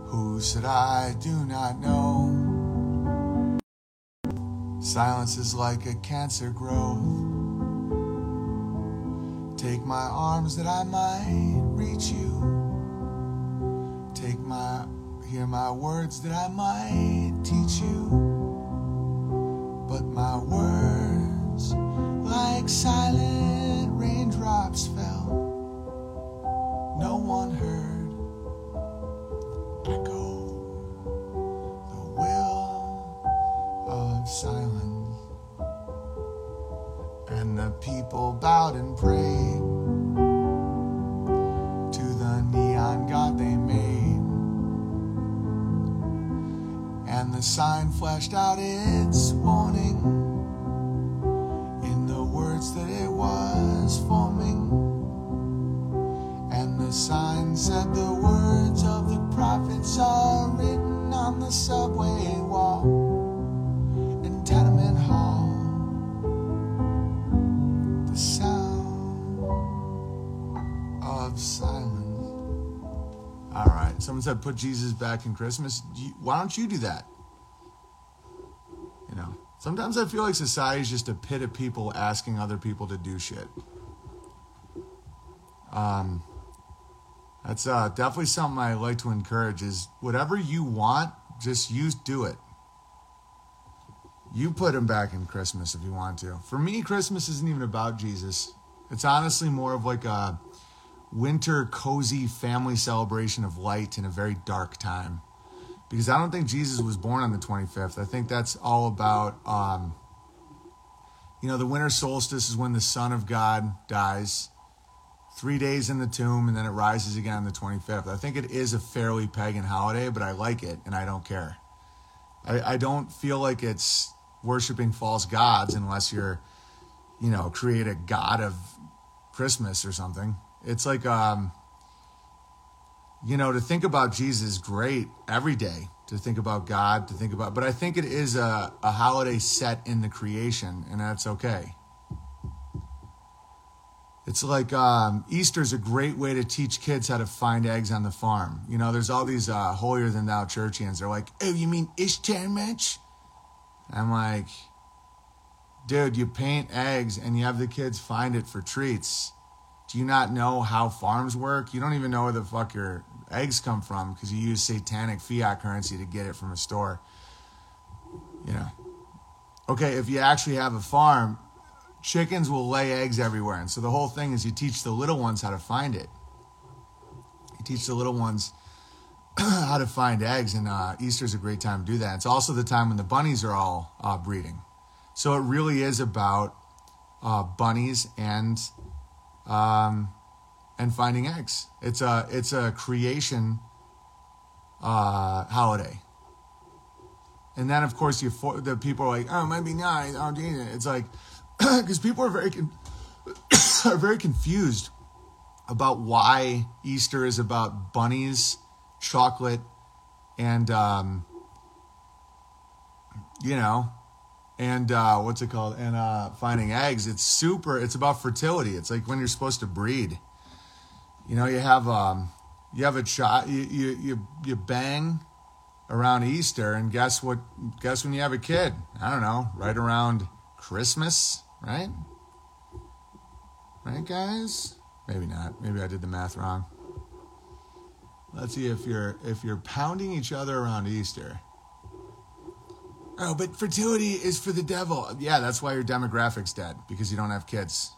Who said I do not know? Silence is like a cancer growth. Take my arms that I might reach you. Take my, hear my words that I might teach you. But my words, like silent raindrops, fell. No one heard echo the will of silence, and the people bowed and prayed to the neon god they made, and the sign flashed out its warning in the words that it was forming. The sign said the words of the prophets are written on the subway wall and tenement hall. The sound of silence. All right. Someone said put Jesus back in Christmas. Why don't you do that? You know, sometimes I feel like society is just a pit of people asking other people to do shit. Um... That's uh, definitely something I like to encourage is whatever you want, just you do it. You put him back in Christmas if you want to. For me, Christmas isn't even about Jesus. It's honestly more of like a winter cozy family celebration of light in a very dark time. Because I don't think Jesus was born on the twenty-fifth. I think that's all about, um, you know, the winter solstice is when the Son of God dies. Three days in the tomb, and then it rises again on the twenty-fifth. I think it is a fairly pagan holiday, but I like it, and I don't care. I, I don't feel like it's worshiping false gods unless you're, you know, create a god of Christmas or something. It's like, um, you know, to think about Jesus, great every day. To think about God, to think about... But I think it is a, a holiday set in the creation, and that's okay. It's like um, Easter is a great way to teach kids how to find eggs on the farm. You know, there's all these uh, holier-than-thou churchians. They're like, oh, you mean Ishtanmech? I'm like, dude, you paint eggs and you have the kids find it for treats. Do you not know how farms work? You don't even know where the fuck your eggs come from because you use satanic fiat currency to get it from a store. You know. Okay, if you actually have a farm... Chickens will lay eggs everywhere. And so the whole thing is you teach the little ones how to find it. You teach the little ones how to find eggs. And uh, Easter's a great time to do that. It's also the time when the bunnies are all uh, breeding. So it really is about uh, bunnies and um, and finding eggs. It's a, it's a creation uh, holiday. And then, of course, you for- the people are like, oh, maybe not. Oh, it's like... Because people are very con- are very confused about why Easter is about bunnies, chocolate, and, um, you know, and uh, what's it called? And uh, finding eggs. It's super, it's about fertility. It's like when you're supposed to breed. You know, you have um, you have a child, you, you you you bang around Easter, and guess what? Guess when you have a kid? I don't know, right around Christmas, right? Right, guys? Maybe not. Maybe I did the math wrong. Let's see if you're if you're pounding each other around Easter. Oh, but fertility is for the devil. Yeah, that's why your demographic's dead, because you don't have kids.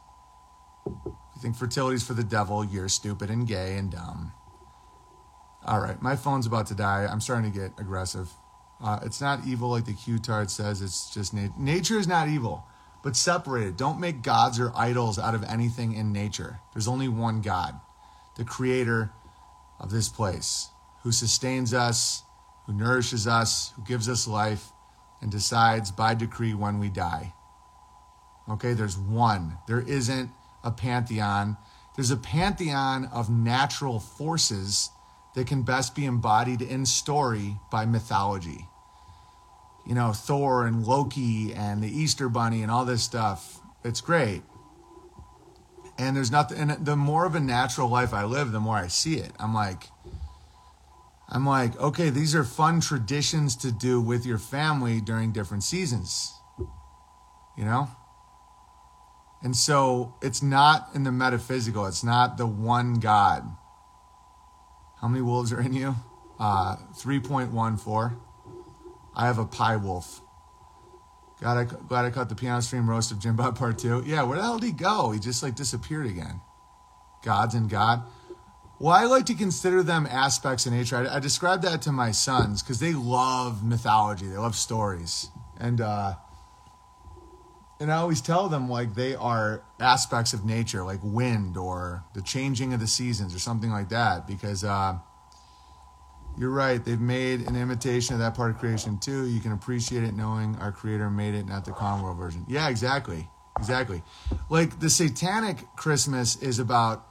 If you think fertility's for the devil, you're stupid and gay and dumb. All right, my phone's about to die. I'm starting to get aggressive. Uh, it's not evil like the Q-Tard says. It's just na- nature is not evil, but separate it. Don't make gods or idols out of anything in nature. There's only one God, the creator of this place, who sustains us, who nourishes us, who gives us life, and decides by decree when we die. Okay, there's one. There isn't a pantheon. There's a pantheon of natural forces that can best be embodied in story by mythology. You know, Thor and Loki and the Easter Bunny and all this stuff. It's great. And there's nothing, and the more of a natural life I live, the more I see it. I'm like, I'm like, okay, these are fun traditions to do with your family during different seasons, you know? And so it's not in the metaphysical. It's not the one God. How many wolves are in you? Uh, three point one four. I have a pie wolf. God, I, glad I caught the piano stream roast of Jim Bob part two. Yeah, where the hell did he go? He just like disappeared again. Gods and God. Well, I like to consider them aspects in nature. I, I describe that to my sons because they love mythology. They love stories. And, uh, and I always tell them like they are aspects of nature, like wind or the changing of the seasons or something like that, because... Uh, You're right. They've made an imitation of that part of creation, too. You can appreciate it knowing our creator made it, not the con world version. Yeah, exactly. Exactly. Like, the satanic Christmas is about,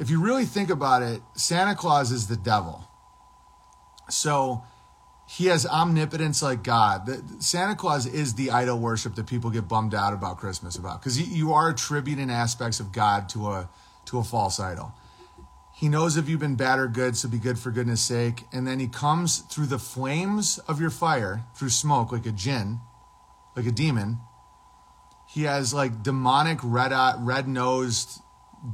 if you really think about it, Santa Claus is the devil. So he has omnipotence like God. The, Santa Claus is the idol worship that people get bummed out about Christmas about, because you are attributing aspects of God to a to a false idol. He knows if you've been bad or good, so be good for goodness sake. And then he comes through the flames of your fire, through smoke, like a djinn, like a demon. He has like demonic red red-nosed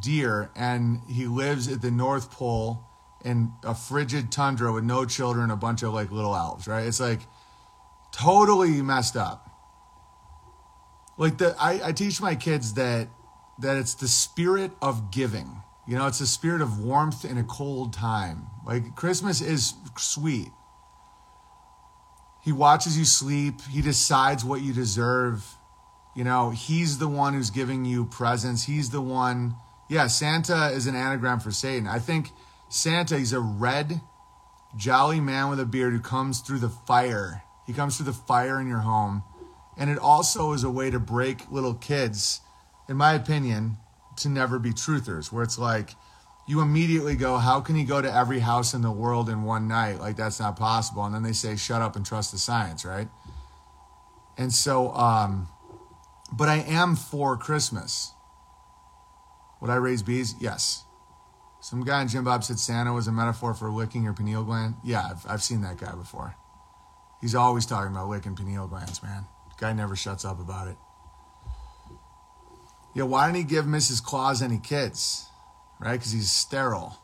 deer, and he lives at the North Pole in a frigid tundra with no children, a bunch of like little elves, right? It's like totally messed up. Like the I, I teach my kids that that it's the spirit of giving. You know, it's a spirit of warmth in a cold time. Like, Christmas is sweet. He watches you sleep. He decides what you deserve. You know, he's the one who's giving you presents. He's the one. Yeah, Santa is an anagram for Satan. I think Santa, he's a red, jolly man with a beard who comes through the fire. He comes through the fire in your home. And it also is a way to break little kids, in my opinion, to never be truthers, where it's like you immediately go, how can he go to every house in the world in one night? Like, that's not possible. And then they say, shut up and trust the science, right? And so, um, but I am for Christmas. Would I raise bees? Yes. Some guy in Jim Bob said Santa was a metaphor for licking your pineal gland. Yeah, I've, I've seen that guy before. He's always talking about licking pineal glands, man. Guy never shuts up about it. Yeah, why didn't he give Missus Claus any kids, right? Because he's sterile.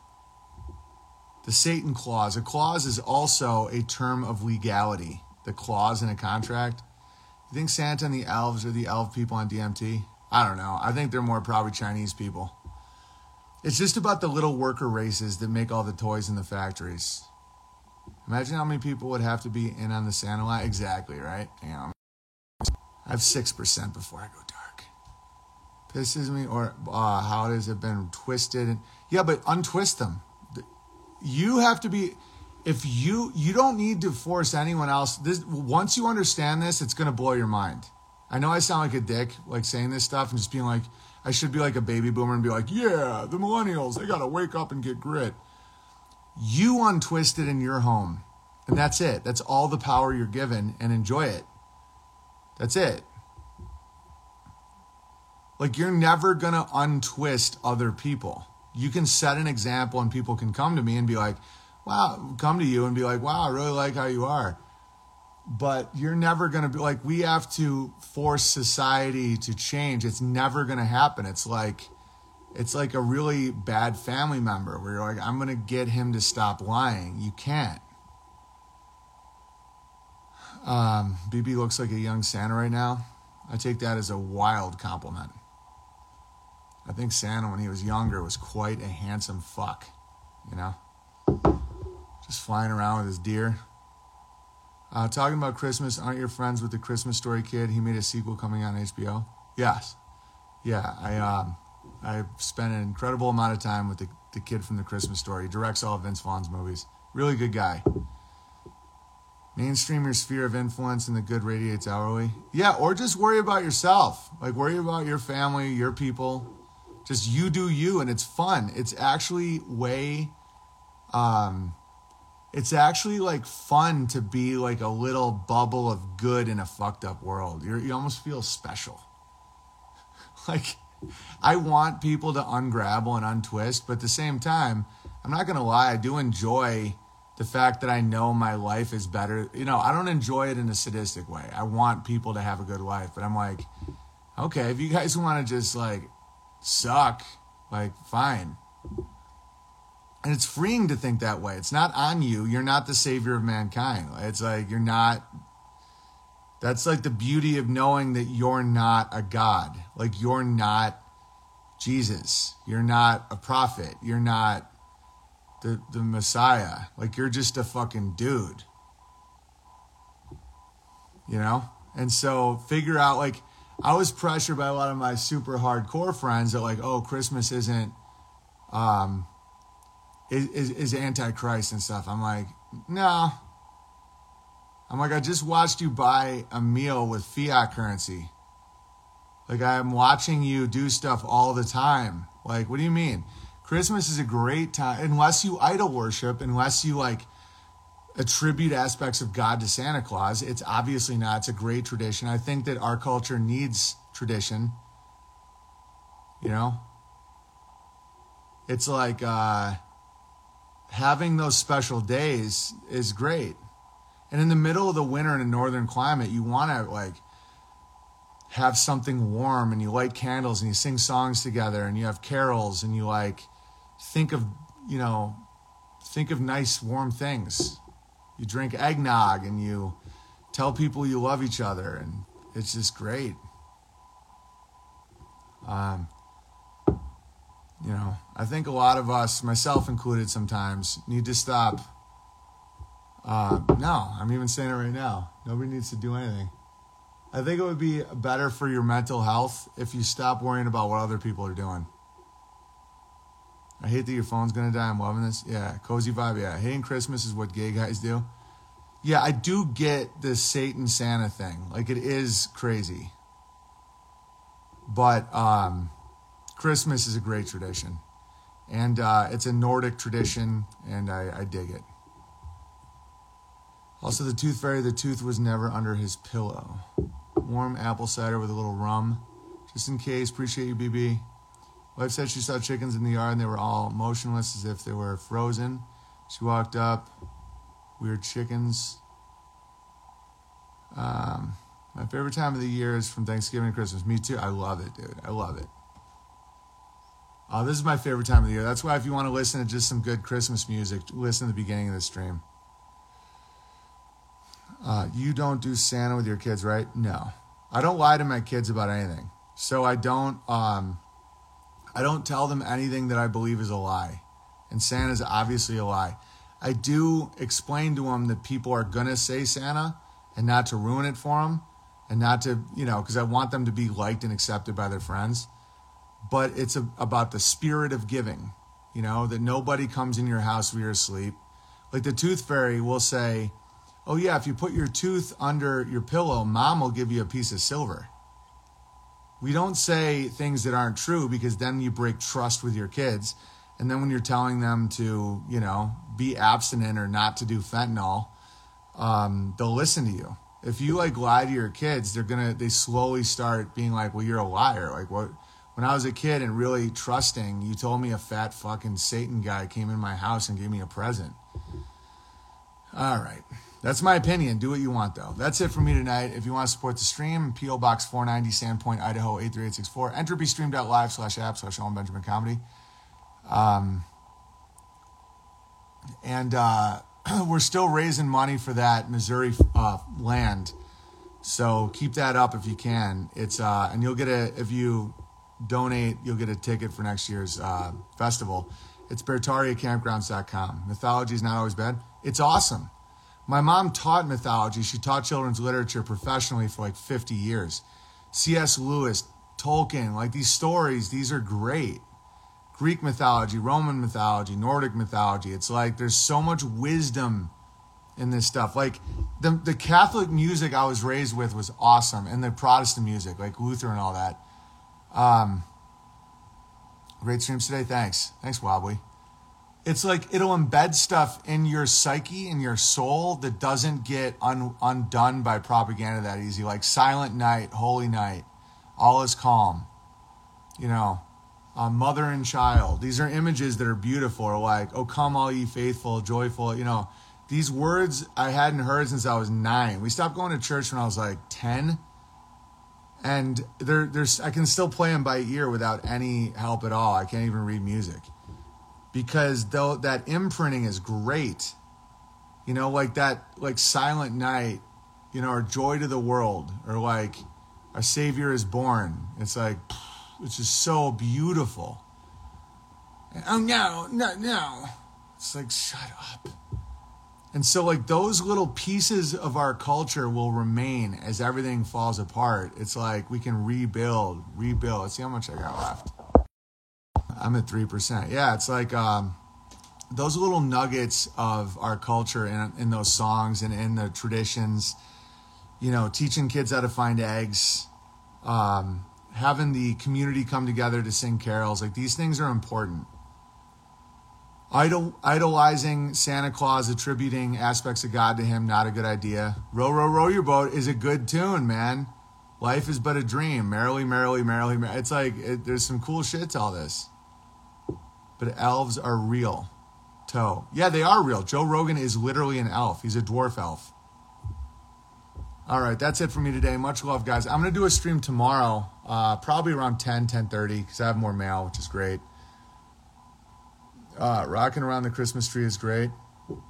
The Satan clause. A clause is also a term of legality. The clause in a contract. You think Santa and the elves are the elf people on D M T? I don't know. I think they're more probably Chinese people. It's just about the little worker races that make all the toys in the factories. Imagine how many people would have to be in on the Santa line. Exactly, right? Damn. I have six percent before I go dark. Pisses me, or uh, how does it been twisted? Yeah, but untwist them. You have to be, if you, you don't need to force anyone else. This, once you understand this, it's going to blow your mind. I know I sound like a dick, like saying this stuff and just being like, I should be like a baby boomer and be like, yeah, the millennials, they got to wake up and get grit. You untwist it in your home. And that's it. That's all the power you're given, and enjoy it. That's it. Like, you're never going to untwist other people. You can set an example, and people can come to me and be like, wow, come to you and be like, wow, I really like how you are. But you're never going to be like, we have to force society to change. It's never going to happen. It's like, it's like a really bad family member where you're like, I'm going to get him to stop lying. You can't. Um, B B looks like a young Santa right now. I take that as a wild compliment. I think Santa, when he was younger, was quite a handsome fuck, you know? Just flying around with his deer. Uh, talking about Christmas, aren't your friends with the Christmas Story kid? He made a sequel coming on H B O. Yes. Yeah, I um, I spent an incredible amount of time with the, the kid from the Christmas Story. He directs all of Vince Vaughn's movies. Really good guy. Mainstream your sphere of influence and the good radiates hourly. Yeah, or just worry about yourself. Like, worry about your family, your people. Just you do you, and it's fun. It's actually way... Um, it's actually like fun to be like a little bubble of good in a fucked up world. You're, you almost feel special. Like, I want people to ungrabble and untwist, but at the same time, I'm not going to lie. I do enjoy the fact that I know my life is better. You know, I don't enjoy it in a sadistic way. I want people to have a good life, but I'm like, okay, if you guys want to just like suck, like fine. And it's freeing to think that way. It's not on you. You're not the savior of mankind. It's like, you're not... That's like the beauty of knowing that you're not a god. Like, you're not Jesus. You're not a prophet. You're not the, the Messiah. Like, you're just a fucking dude. You know? And so, figure out, like... I was pressured by a lot of my super hardcore friends that, like, oh, Christmas isn't... Um, Is, is anti-Christ and stuff. I'm like, no. I'm like, I just watched you buy a meal with fiat currency. Like, I'm watching you do stuff all the time. Like, what do you mean? Christmas is a great time, unless you idol worship, unless you, like, attribute aspects of God to Santa Claus. It's obviously not. It's a great tradition. I think that our culture needs tradition. You know? It's like, uh... having those special days is great. And in the middle of the winter in a northern climate, you want to like have something warm, and you light candles and you sing songs together and you have carols and you like think of, you know, think of nice warm things. You drink eggnog and you tell people you love each other, and it's just great. Um, You know, I think a lot of us, myself included sometimes, need to stop. Uh, no, I'm even saying it right now. Nobody needs to do anything. I think it would be better for your mental health if you stop worrying about what other people are doing. I hate that your phone's going to die. I'm loving this. Yeah, cozy vibe. Yeah, hating Christmas is what gay guys do. Yeah, I do get the Satan Santa thing. Like, it is crazy. But, um... Christmas is a great tradition, and uh, it's a Nordic tradition, and I, I dig it. Also, the tooth fairy, the tooth was never under his pillow. Warm apple cider with a little rum, just in case. Appreciate you, B B. Wife said she saw chickens in the yard, and they were all motionless as if they were frozen. She walked up. Weird chickens. Um, my favorite time of the year is from Thanksgiving to Christmas. Me too. I love it, dude. I love it. Uh, this is my favorite time of the year. That's why if you want to listen to just some good Christmas music, listen to the beginning of the stream. Uh, you don't do Santa with your kids, right? No. I don't lie to my kids about anything. So I don't um, I don't tell them anything that I believe is a lie. And Santa's obviously a lie. I do explain to them that people are going to say Santa, and not to ruin it for them, and not to, you know, because I want them to be liked and accepted by their friends. But it's a, about the spirit of giving, you know, that nobody comes in your house when you're asleep. Like the tooth fairy will say, oh yeah, if you put your tooth under your pillow, mom will give you a piece of silver. We don't say things that aren't true because then you break trust with your kids. And then when you're telling them to, you know, be abstinent or not to do fentanyl, um, they'll listen to you. If you like lie to your kids, they're going to, they slowly start being like, well, you're a liar. Like what, when I was a kid and really trusting, you told me a fat fucking Satan guy came in my house and gave me a present. All right. That's my opinion. Do what you want, though. That's it for me tonight. If you want to support the stream, P O. Box four ninety, Sandpoint, Idaho, eight three eight six four. EntropyStream.live slash app slash Owen Benjamin Comedy. Um, and uh, we're still raising money for that Missouri uh, land. So keep that up if you can. It's uh, and you'll get a, if you donate, you'll get a ticket for next year's uh, festival. It's Bertaria Campgrounds dot com. Mythology is not always bad. It's awesome. My mom taught mythology. She taught children's literature professionally for like fifty years. C S. Lewis, Tolkien, like these stories, these are great. Greek mythology, Roman mythology, Nordic mythology. It's like there's so much wisdom in this stuff. Like the, the Catholic music I was raised with was awesome, and the Protestant music, like Luther and all that. Um, great streams today. Thanks. Thanks, Wobbly. It's like it'll embed stuff in your psyche, in your soul, that doesn't get un- undone by propaganda that easy. Like Silent Night, Holy Night, All Is Calm, you know, uh, Mother and Child. These are images that are beautiful. Like, oh, come all ye faithful, joyful. You know, these words I hadn't heard since I was nine. We stopped going to church when I was like ten. And there, there's I can still play them by ear without any help at all. I can't even read music. Because though that imprinting is great, you know, like that, like Silent Night, you know, or Joy to the World, or like Our Savior is Born. It's like, it's just so beautiful. And, oh, no, no, no. It's like, shut up. And so like those little pieces of our culture will remain as everything falls apart. It's like we can rebuild, rebuild. Let's see how much I got left. I'm at three percent. Yeah, it's like um, those little nuggets of our culture in, in those songs and in the traditions, you know, teaching kids how to find eggs, um, having the community come together to sing carols. Like these things are important. Idol, idolizing Santa Claus, attributing aspects of God to him, not a good idea. Row, row, row your boat is a good tune, man. Life is but a dream. Merrily, merrily, merrily, merrily. It's like it, there's some cool shit to all this. But elves are real. Toe. Yeah, they are real. Joe Rogan is literally an elf. He's a dwarf elf. All right, that's it for me today. Much love, guys. I'm going to do a stream tomorrow, uh, probably around ten, ten thirty, because I have more mail, which is great. Uh, rocking around the Christmas tree is great.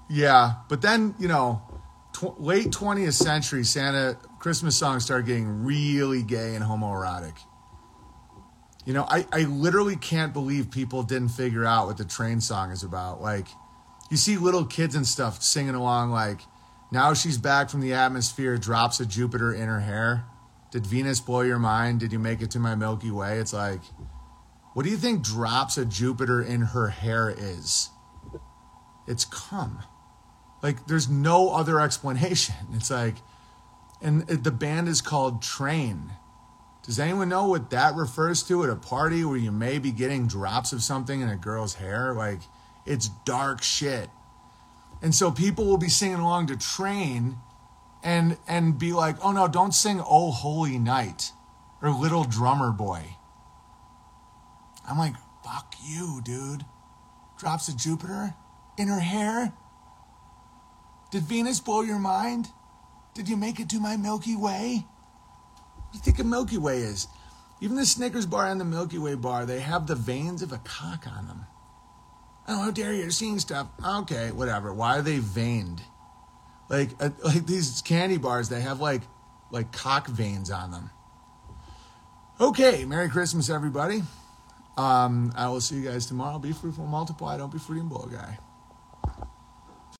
Yeah, but then, you know, tw- late twentieth century Santa Christmas songs started getting really gay and homoerotic. You know, I, I literally can't believe people didn't figure out what the Train song is about. Like, you see little kids and stuff singing along like, now she's back from the atmosphere, drops of Jupiter in her hair. Did Venus blow your mind? Did you make it to my Milky Way? It's like, what do you think drops of Jupiter in her hair is? It's cum. Like, there's no other explanation. It's like, and the band is called Train. Does anyone know what that refers to at a party where you may be getting drops of something in a girl's hair? Like, it's dark shit. And so people will be singing along to Train and and be like, oh, no, don't sing Oh Holy Night or Little Drummer Boy. I'm like, fuck you, dude. Drops of Jupiter in her hair? Did Venus blow your mind? Did you make it to my Milky Way? You think a Milky Way is? Even the Snickers bar and the Milky Way bar, they have the veins of a cock on them. Oh, how dare you? You're seeing stuff. Okay, whatever. Why are they veined? Like uh, like these candy bars, they have like like cock veins on them. Okay, Merry Christmas, everybody. Um, I will see you guys tomorrow. Be fruitful, multiply. Don't be fruity and blow, guy.